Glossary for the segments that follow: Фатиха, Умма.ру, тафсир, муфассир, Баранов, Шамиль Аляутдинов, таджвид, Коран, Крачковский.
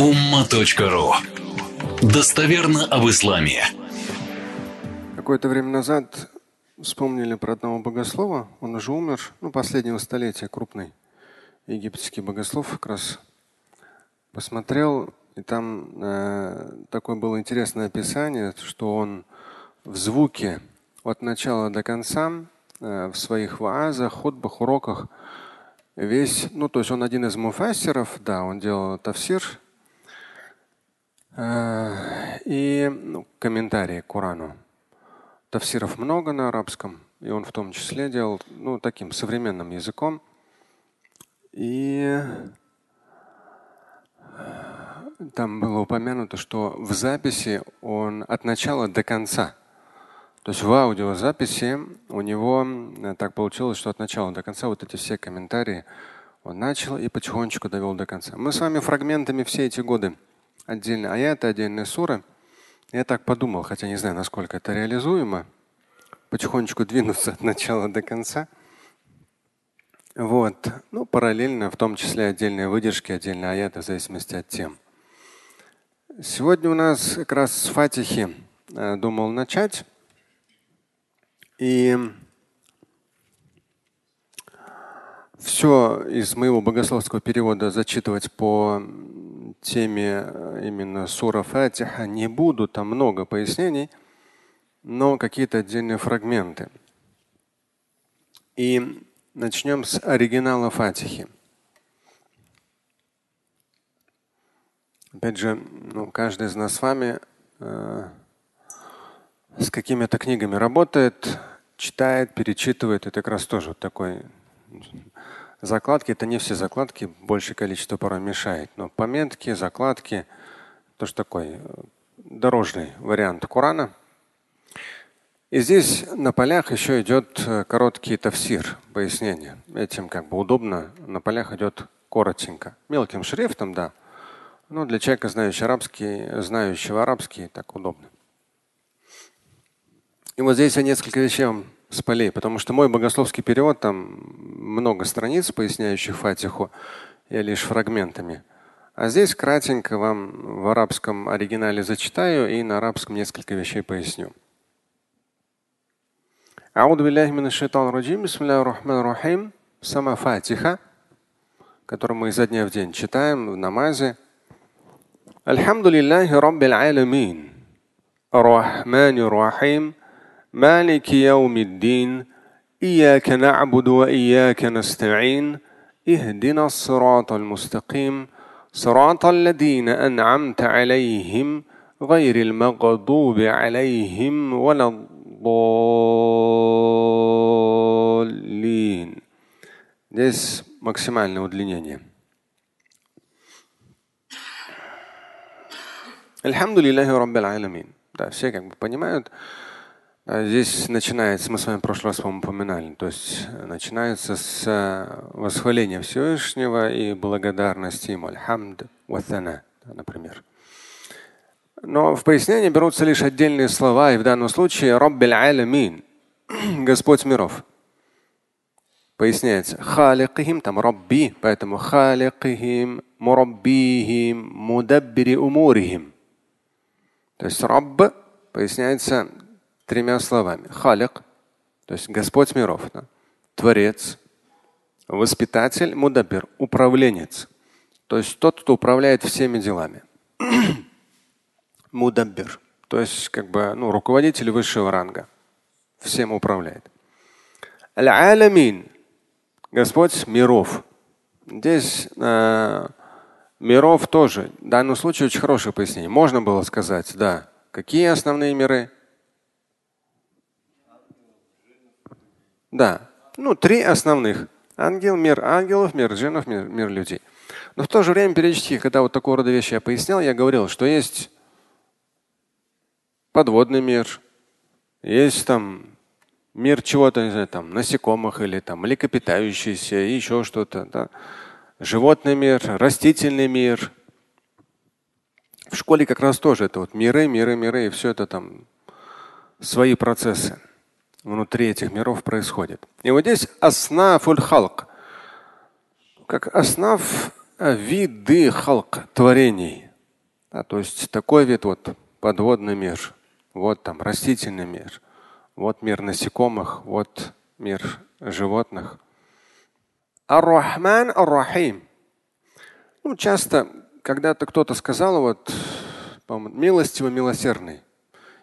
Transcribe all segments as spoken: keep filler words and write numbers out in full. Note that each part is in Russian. умма точка ру. Достоверно об исламе. Какое-то время назад вспомнили про одного богослова. Он уже умер, ну, последнего столетия, крупный египетский богослов. Как раз посмотрел, и там э, такое было интересное описание, что он в звуке от начала до конца э, в своих ваазах, хутбах, уроках весь, ну, то есть он один из муфассиров, да, он делал тафсир э, и ну, комментарии к Корану. Тафсиров много на арабском, и он в том числе делал, ну, таким современным языком. И там было упомянуто, что в записи он от начала до конца, то есть в аудиозаписи у него так получилось, что от начала до конца вот эти все комментарии он начал и потихонечку довел до конца. Мы с вами фрагментами все эти годы отдельные аяты, отдельные суры. Я так подумал, хотя не знаю, насколько это реализуемо, потихонечку двинуться от начала до конца. Вот. Ну, параллельно, в том числе отдельные выдержки, отдельные аяты, в зависимости от тем. Сегодня у нас как раз с Фатихи думал начать. И все из моего богословского перевода зачитывать по теме именно сура Фатиха не буду, там много пояснений, но какие-то отдельные фрагменты. И начнем с оригинала Фатихи. Опять же, ну, каждый из нас с вами э, с какими-то книгами работает, читает, перечитывает. Это как раз тоже такой закладки. Это не все закладки, большее количество порой мешает. Но пометки, закладки, тоже такой дорожный вариант Корана. И здесь на полях еще идет короткий тафсир, пояснение. Этим как бы удобно. На полях идет коротенько. Мелким шрифтом, да. Но для человека, знающего арабский, знающего арабский, так удобно. И вот здесь я несколько вещей вам с полей, потому что мой богословский перевод, там много страниц, поясняющих Фатиху, я лишь фрагментами. А здесь кратенько вам в арабском оригинале зачитаю и на арабском несколько вещей поясню. А'уду биллахи минаш шайтанир раджим, бисмиллахир рахманир рахим. Сама Фатиха, которую мы изо дня в день читаем в намазе. Альхамдулиллахи раббил алямин. Ар-рахманир рахим. Малики яумиддин. Ияка на'буду ва ияка наста'ин. Ихдинас сиратал мустаким. Сиратал ладзина ан'амта алейхим. Гайрил магдуби алейхим ва ла ضالين. Здесь максимальное удлинение. Альхамдулиллахи раббил алямин. Да, все как бы понимают. Здесь начинается, мы с вами в прошлый раз упоминали, то есть начинается с восхваления Всевышнего и благодарности ему. Аль-хамд ва сана, например. Но в пояснение берутся лишь отдельные слова, и в данном случае «Раббил алямин» – Господь миров. Поясняется «Халикихим» – там «Рабби», поэтому «Халикихим», «Мураббихим», «Мудаббири умурихим». То есть «Рабб» поясняется тремя словами. «Халик» – то есть Господь миров, да? Творец, воспитатель, «Мудаббир» – управленец, то есть тот, кто управляет всеми делами. Мудаббир, то есть как бы, ну, руководитель высшего ранга, всем управляет. Аль-Алямин, Господь миров. Здесь э, миров тоже. В данном случае очень хорошее пояснение. Можно было сказать, да, какие основные миры? Да, ну три основных. Ангел, мир ангелов, мир джиннов, мир, мир людей. Но в то же время периодически, когда вот такого рода вещи я пояснял, я говорил, что есть подводный мир, есть там мир чего-то, не знаю, там насекомых или там млекопитающиеся, и еще что-то, да? Животный мир, растительный мир. В школе как раз тоже это вот миры, миры, миры, и все это там свои процессы внутри этих миров происходят. И вот здесь аснафуль халк, как аснаф виды халк творений. Да, то есть такой вид вот подводный мир, вот там растительный мир, вот мир насекомых, вот мир животных. Ар-Рахман ар-Рахим. Ну, часто когда-то кто-то сказал, вот, милостивый, милосердный.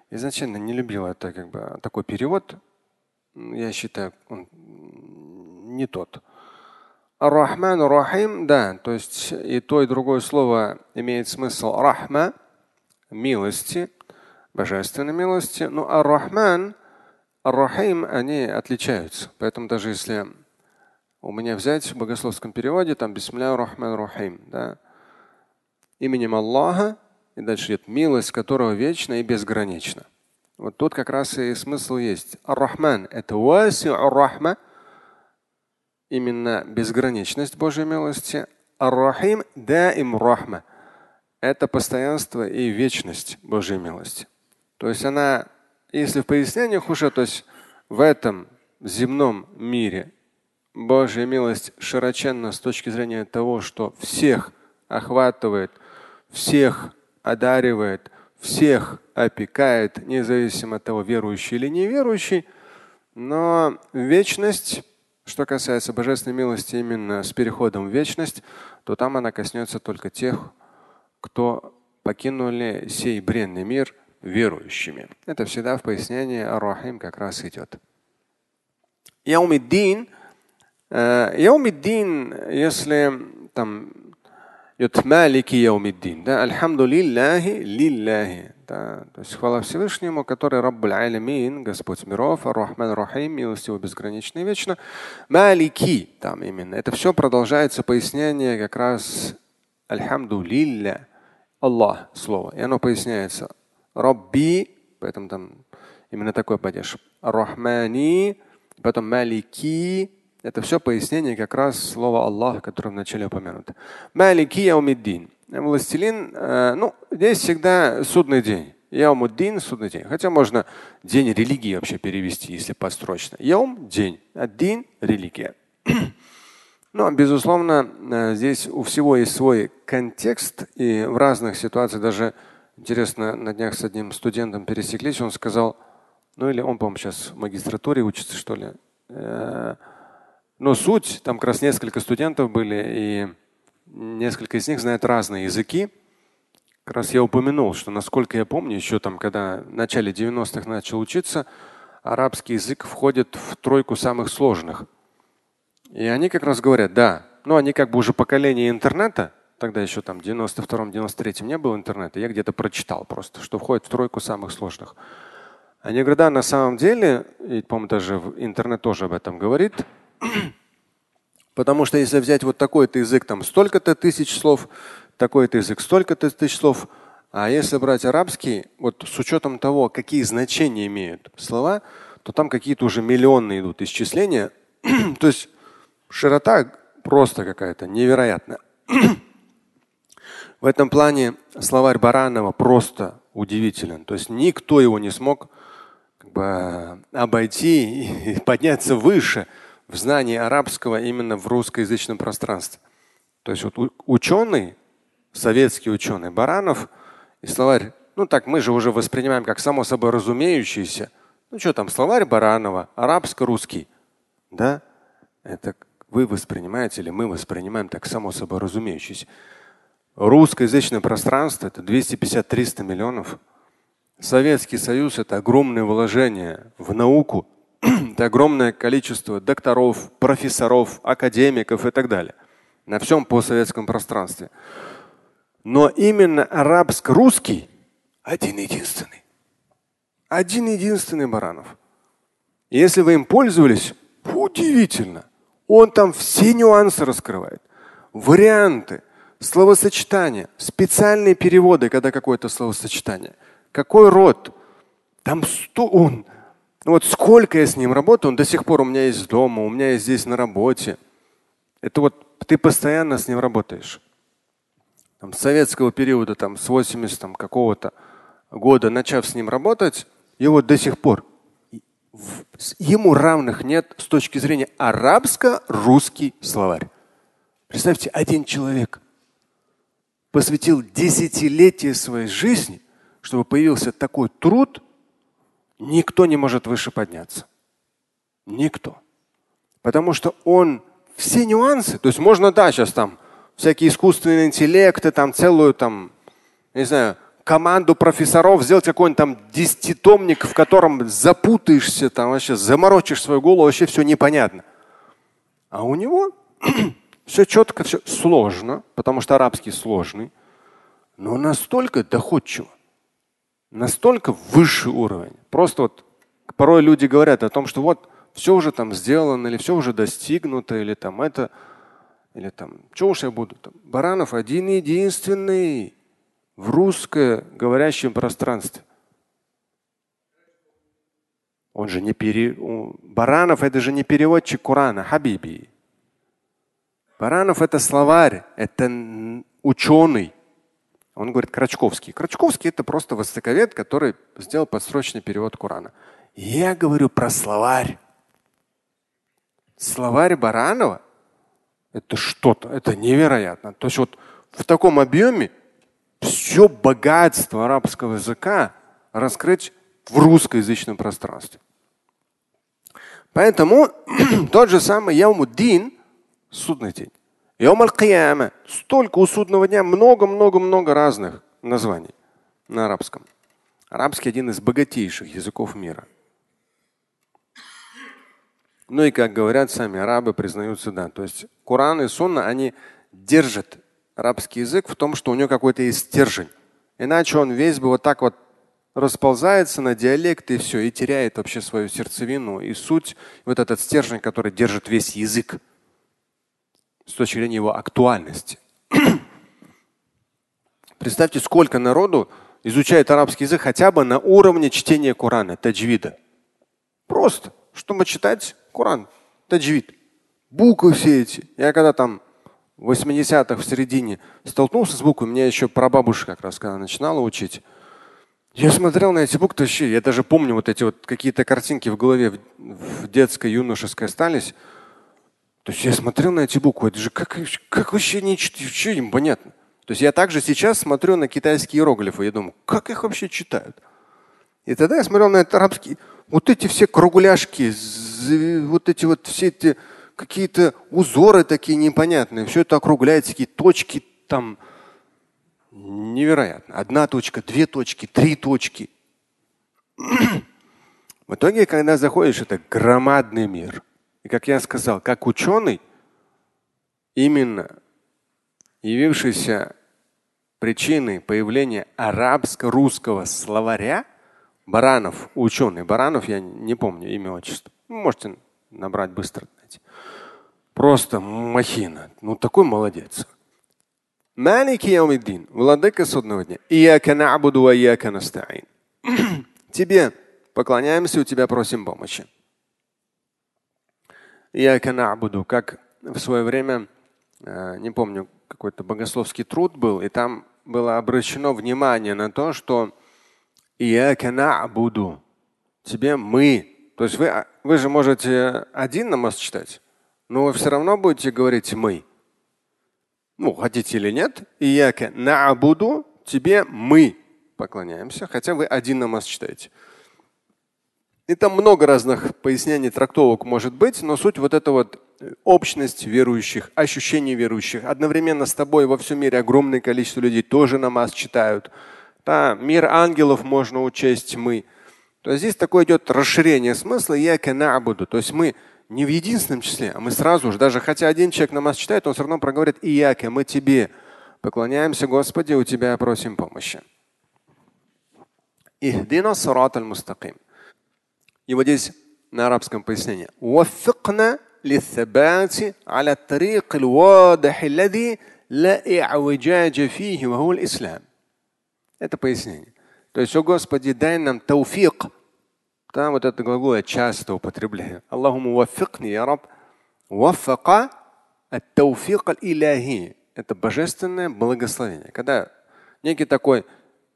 Изначально не любил это, как бы, такой перевод. Я считаю, он не тот. Ар-Рахман ар-Рахим, да, то есть и то, и другое слово имеет смысл рахма, милости, божественной милости. Но ар-Рахман, ар-Рахим, они отличаются. Поэтому даже если у меня взять в богословском переводе, там бисмилля ар-Рахман ар-Рахим, да, именем Аллаха, и дальше идет милость, которого вечна и безгранична. Вот тут как раз и смысл есть. Ар-Рахман – это васи ар-Рахма, именно безграничность Божьей милости. Ар-Рахим – даим рахма. Это постоянство и вечность Божьей милости. То есть она, если в пояснениях уже, то есть в этом земном мире Божья милость широченна с точки зрения того, что всех охватывает, всех одаривает, всех опекает, независимо от того, верующий или неверующий. Но вечность, что касается божественной милости именно с переходом в вечность, то там она коснется только тех, кто покинули сей бренный мир верующими. Это всегда в пояснении ар-Рахим как раз идет. Яумиддин. Яумиддин, если там Малики яумиддин, да, альхамду лиллахи лиллахи, да, то есть хвала Всевышнему, который Раббуль Алямин, Господь миров, ар-Рахман ар-Рахим, милостивый, безграничный, вечно. Малики, там именно. Это все продолжается пояснение как раз альхамду лилля, Аллах слово, и оно поясняется Рабби, поэтому там именно такой падеж. Рахмани, потом Малики. Это все пояснение как раз слова Аллах, которое вначале упомянуто. Малики яумиддин. Властелин, э, ну, здесь всегда судный день. Яумуддин, судный день. Хотя можно день религии вообще перевести, если подстрочно. Яум – день, аддин – религия. Но, безусловно, здесь у всего есть свой контекст. И в разных ситуациях даже, интересно, на днях с одним студентом пересеклись, он сказал, ну или он, по-моему, сейчас в магистратуре учится, что ли, э, но суть, там как раз несколько студентов были, и несколько из них знают разные языки. Как раз я упомянул, что, насколько я помню, еще там, когда в начале девяностых начал учиться, арабский язык входит в тройку самых сложных. И они как раз говорят, да, но они как бы уже поколение интернета, тогда еще там в девяносто втором — девяносто третьем не было интернета, я где-то прочитал просто, что входит в тройку самых сложных. Они говорят, да, на самом деле, и, по-моему, даже интернет тоже об этом говорит, потому что если взять вот такой-то язык, там столько-то тысяч слов, такой-то язык, столько-то тысяч слов, а если брать арабский, вот с учетом того, какие значения имеют слова, то там какие-то уже миллионные идут исчисления. То есть широта просто какая-то невероятная. В этом плане словарь Баранова просто удивителен. То есть никто его не смог как бы обойти и подняться выше в знании арабского именно в русскоязычном пространстве. То есть вот ученый, советский ученый Баранов и словарь, ну так мы же уже воспринимаем как само собой разумеющийся. Ну что там, словарь Баранова, арабско-русский. Да? Это вы воспринимаете или мы воспринимаем так само собой разумеющийся. Русскоязычное пространство – это двести пятьдесят — триста миллионов. Советский Союз – это огромное вложение в науку. Это огромное количество докторов, профессоров, академиков и так далее. На всем постсоветском пространстве. Но именно арабско-русский один единственный. Один единственный Баранов. И если вы им пользовались, удивительно. Он там все нюансы раскрывает. Варианты, словосочетания, специальные переводы, когда какое-то словосочетание. Какой род? Там сто... он... Ну вот сколько я с ним работаю, он до сих пор у меня есть дома, у меня есть здесь на работе. Это вот ты постоянно с ним работаешь. Там, с советского периода, там, с восьмидесятого там, какого-то года, начав с ним работать, его до сих пор, ему равных нет с точки зрения арабско-русский словарь. Представьте, один человек. посвятил десятилетия своей жизни, чтобы появился такой труд, никто не может выше подняться. Никто. Потому что он все нюансы, то есть можно, да, сейчас там всякие искусственные интеллекты, там целую там, не знаю, команду профессоров, сделать какой-нибудь там десятитомник, в котором запутаешься, там вообще заморочишь свою голову, вообще все непонятно. А у него все четко, все сложно, потому что арабский сложный, но настолько доходчиво, настолько высший уровень. Просто вот порой люди говорят о том, что вот все уже там сделано, или все уже достигнуто, или там это, или там, что уж я буду, там, Баранов один единственный в русскоговорящем пространстве. Он же не пере... Баранов это же не переводчик Корана, хабиби. Баранов это словарь, это ученый. Он говорит Крачковский. Крачковский это просто востоковед, который сделал подсрочный перевод Корана. Я говорю про словарь. Словарь Баранова это что-то, это невероятно. То есть вот в таком объеме все богатство арабского языка раскрыть в русскоязычном пространстве. Поэтому тот же самый Яумуддин, судный день. Яум аль-Кияма. Столько у судного дня много-много-много разных названий на арабском. Арабский один из богатейших языков мира. Ну и как говорят сами арабы, признаются, да. То есть Коран и Сунна, они держат арабский язык в том, что у него какой-то есть стержень. Иначе он весь бы вот так вот расползается на диалекты и все, и теряет вообще свою сердцевину и суть. Вот этот стержень, который держит весь язык с точки зрения его актуальности. Представьте, сколько народу изучает арабский язык хотя бы на уровне чтения Корана, таджвида. Просто, чтобы читать Коран, таджвид. Буквы все эти. Я когда там в восьмидесятых в середине столкнулся с буквами, меня еще прабабушка как раз когда начинала учить. Я смотрел на эти буквы, вообще, я даже помню вот эти вот какие-то картинки в голове в детской, юношеской остались. То есть я смотрел на эти буквы, это же как, как вообще не читаю, что им понятно. То есть я также сейчас смотрю на китайские иероглифы, я думаю, как их вообще читают? И тогда я смотрел на это арабские, вот эти все кругляшки, вот эти вот все эти какие-то узоры такие непонятные, все это округляется, такие точки там невероятно. Одна точка, две точки, три точки. В итоге, когда заходишь, это громадный мир. И как я сказал, как ученый, именно явившийся причиной появления арабско-русского словаря, Баранов, ученый Баранов, я не помню имя, отчество, можете набрать быстро. Знаете. Просто махина, ну такой молодец. Малики яумиддин, владыка судного дня. Ияка на'буду ва ияка настаин. Тебе поклоняемся, у тебя просим помощи. Ияка на'буду, как в свое время, не помню, какой-то богословский труд был, и там было обращено внимание на то, что ияка на'буду, тебе мы. То есть вы, вы же можете один намаз читать, но вы все равно будете говорить мы. Ну, хотите или нет, ияка на'буду, тебе мы поклоняемся, хотя вы один намаз читаете. И там много разных пояснений, трактовок может быть, но суть вот эта вот общность верующих, ощущение верующих. Одновременно с тобой во всем мире огромное количество людей тоже намаз читают. Да, мир ангелов можно учесть мы. То есть здесь такое идет расширение смысла. Ияка на'буду. То есть мы не в единственном числе, а мы сразу же, даже хотя один человек намаз читает, он все равно проговорит ияка, мы тебе поклоняемся, Господи, у тебя просим помощи. Ихдина сират аль-мустаким. И вот здесь на арабском пояснении. Это пояснение. То есть, о Господи, дай нам тауфик. Там вот этот глагол я часто употребляю. Аллахумма ваффикни, я раб. Ваффака ат-тауфик аль-илахи. Это божественное благословение. Когда некий такой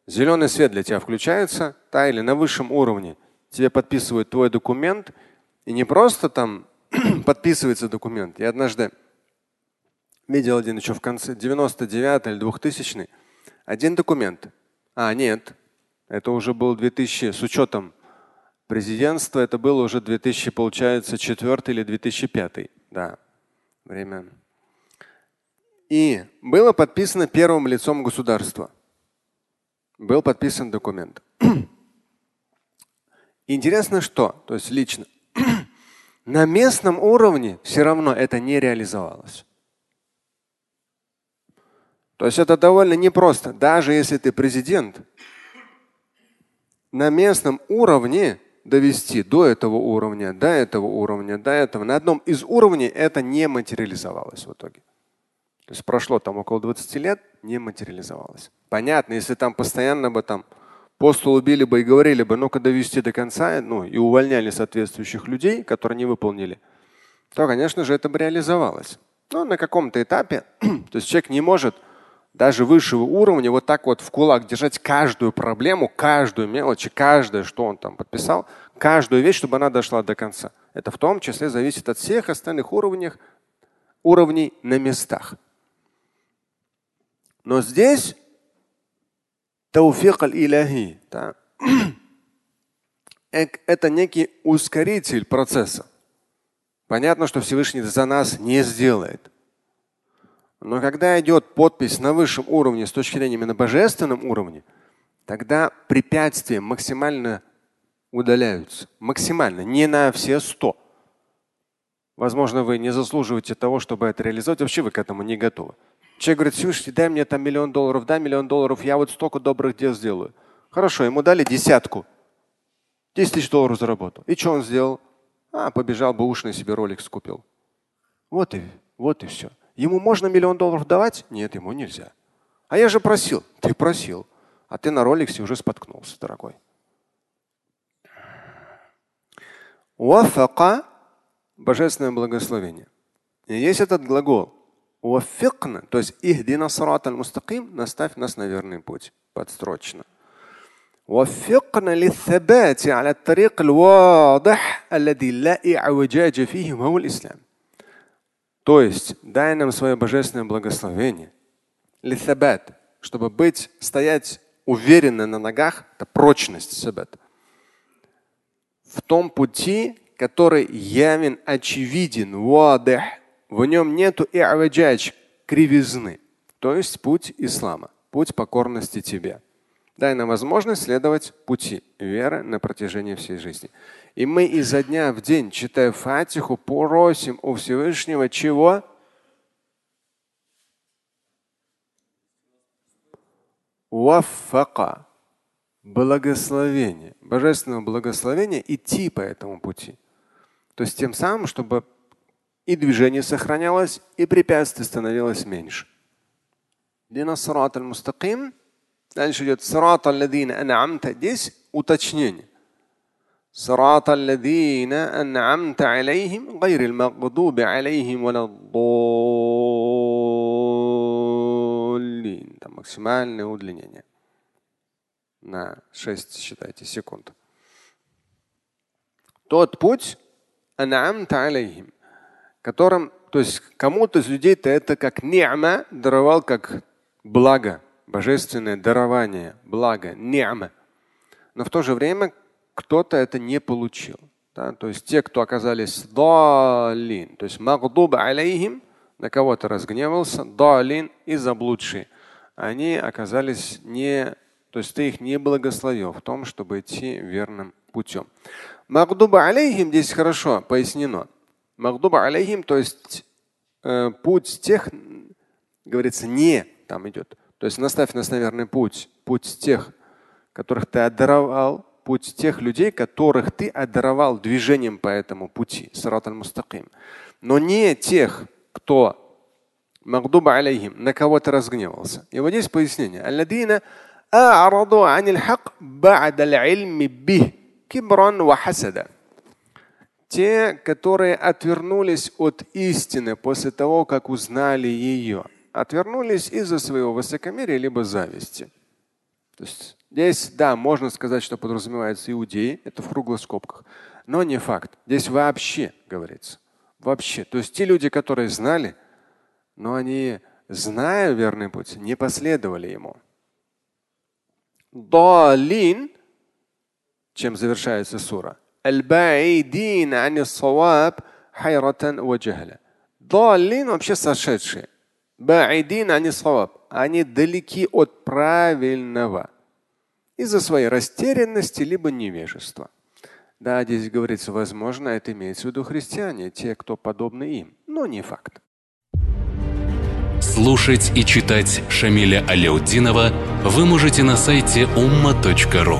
зеленый свет для тебя включается, та или на высшем уровне, тебе подписывают твой документ, и не просто там подписывается документ. Я однажды мне делал один еще в конце девяносто девятого или двухтысячного. Один документ. А, нет, это уже был две тысячи, с учетом президентства, это было уже две тысячи, получается, две тысячи четвёртый или две тысячи пятый. Да, время. И было подписано первым лицом государства. Был подписан документ. Интересно, что, то есть лично, на местном уровне все равно это не реализовалось. То есть это довольно непросто. Даже если ты президент, на местном уровне довести до этого уровня, до этого уровня, до этого. На одном из уровней это не материализовалось в итоге. То есть прошло там около двадцати лет, не материализовалось. Понятно, если там постоянно бы там постул убили бы и говорили бы, ну-ка довести до конца, ну и увольняли соответствующих людей, которые не выполнили, то, конечно же, это бы реализовалось. Но на каком-то этапе, то есть человек не может даже высшего уровня вот так вот в кулак держать каждую проблему, каждую мелочь, каждое, что он там подписал, каждую вещь, чтобы она дошла до конца. Это в том числе зависит от всех остальных уровней, уровней на местах. Но здесь тауфик аль-илахи, да. Это некий ускоритель процесса. Понятно, что Всевышний за нас не сделает. Но когда идет подпись на высшем уровне с точки зрения именно божественном уровне, тогда препятствия максимально удаляются. Максимально, не на все сто. Возможно, вы не заслуживаете того, чтобы это реализовать. Вообще вы к этому не готовы. Человек говорит, Всевышний, дай мне там миллион долларов, дай миллион долларов, я вот столько добрых дел сделаю. Хорошо, ему дали десятку. десять тысяч долларов заработал. И что он сделал? А, побежал бы ушный себе ролик скупил. Вот и, вот и все. Ему можно миллион долларов давать? Нет, ему нельзя. А я же просил. Ты просил. А ты на роликсе уже споткнулся, дорогой. Уафака – божественное благословение. И есть этот глагол. Уафикна, то есть ихдина сират аль-мустаким, наставь нас на верный путь. Подстрочно. Уафикна лисабати аля тарик аль-вадих аллади ла и'уджаджа фихи ва хуа аль-ислам. То есть дай нам свое божественное благословение. Лисабат, чтобы быть, стоять уверенно на ногах, это прочность сабат. В том пути, который явен, очевиден, вадих. В нем нету и'ваджадж, кривизны, то есть путь ислама, путь покорности тебе. Дай нам возможность следовать пути веры на протяжении всей жизни. И мы изо дня в день, читая Фатиху, просим у Всевышнего чего? Уафака, благословение, божественного благословения идти по этому пути. То есть тем самым, чтобы и движение сохранялось, и препятствий становилось меньше. Дальше идет сират аль-ладзина ан'амта. Здесь уточнение. Сират аль-ладзина ан'амта алейхим гайрил магдуби алейхим валад-даллин. Там максимальное удлинение. На шесть, считайте, секунд. Тот путь ан'амта алейхим, которым, то есть кому-то из людей ты это как ни'ма даровал, как благо, божественное дарование, благо, ни'ма. Но в то же время кто-то это не получил. Да? То есть те, кто оказались далин, то есть магдуб алейхим, на кого-то разгневался, далин и заблудшие, они оказались не, то есть ты их не благословил в том, чтобы идти верным путем. Магдуб алейхим здесь хорошо пояснено. Магдуба алейхим, то есть э, путь тех, говорится, не там идет. То есть наставь нас на верный путь, путь тех, которых ты одаровал, путь тех людей, которых ты одаровал движением по этому пути, сират аль-мустаким. Но не тех, кто магдуба алейхим, на кого ты разгневался. И вот здесь пояснение. Алладина а'раду аниль хак ба'да аль-илми бих кибран ва хасада. Те, которые отвернулись от истины после того, как узнали ее, отвернулись из-за своего высокомерия либо зависти. То есть здесь, да, можно сказать, что подразумеваются иудеи, это в круглых скобках, но не факт. Здесь вообще говорится. Вообще. То есть те люди, которые знали, но они, зная верный путь, не последовали ему. Далин, чем завершается сура? Аль-баидин ани-ссаваб хайратан ва джахла. Далин вообще сошедшие. Баидин ани-ссаваб. Они далеки от правильного из-за своей растерянности либо невежества. Да, здесь говорится, возможно, это имеется в виду христиане, те, кто подобны им, но не факт. Слушать и читать Шамиля Аляутдинова вы можете на сайте умма точка ру.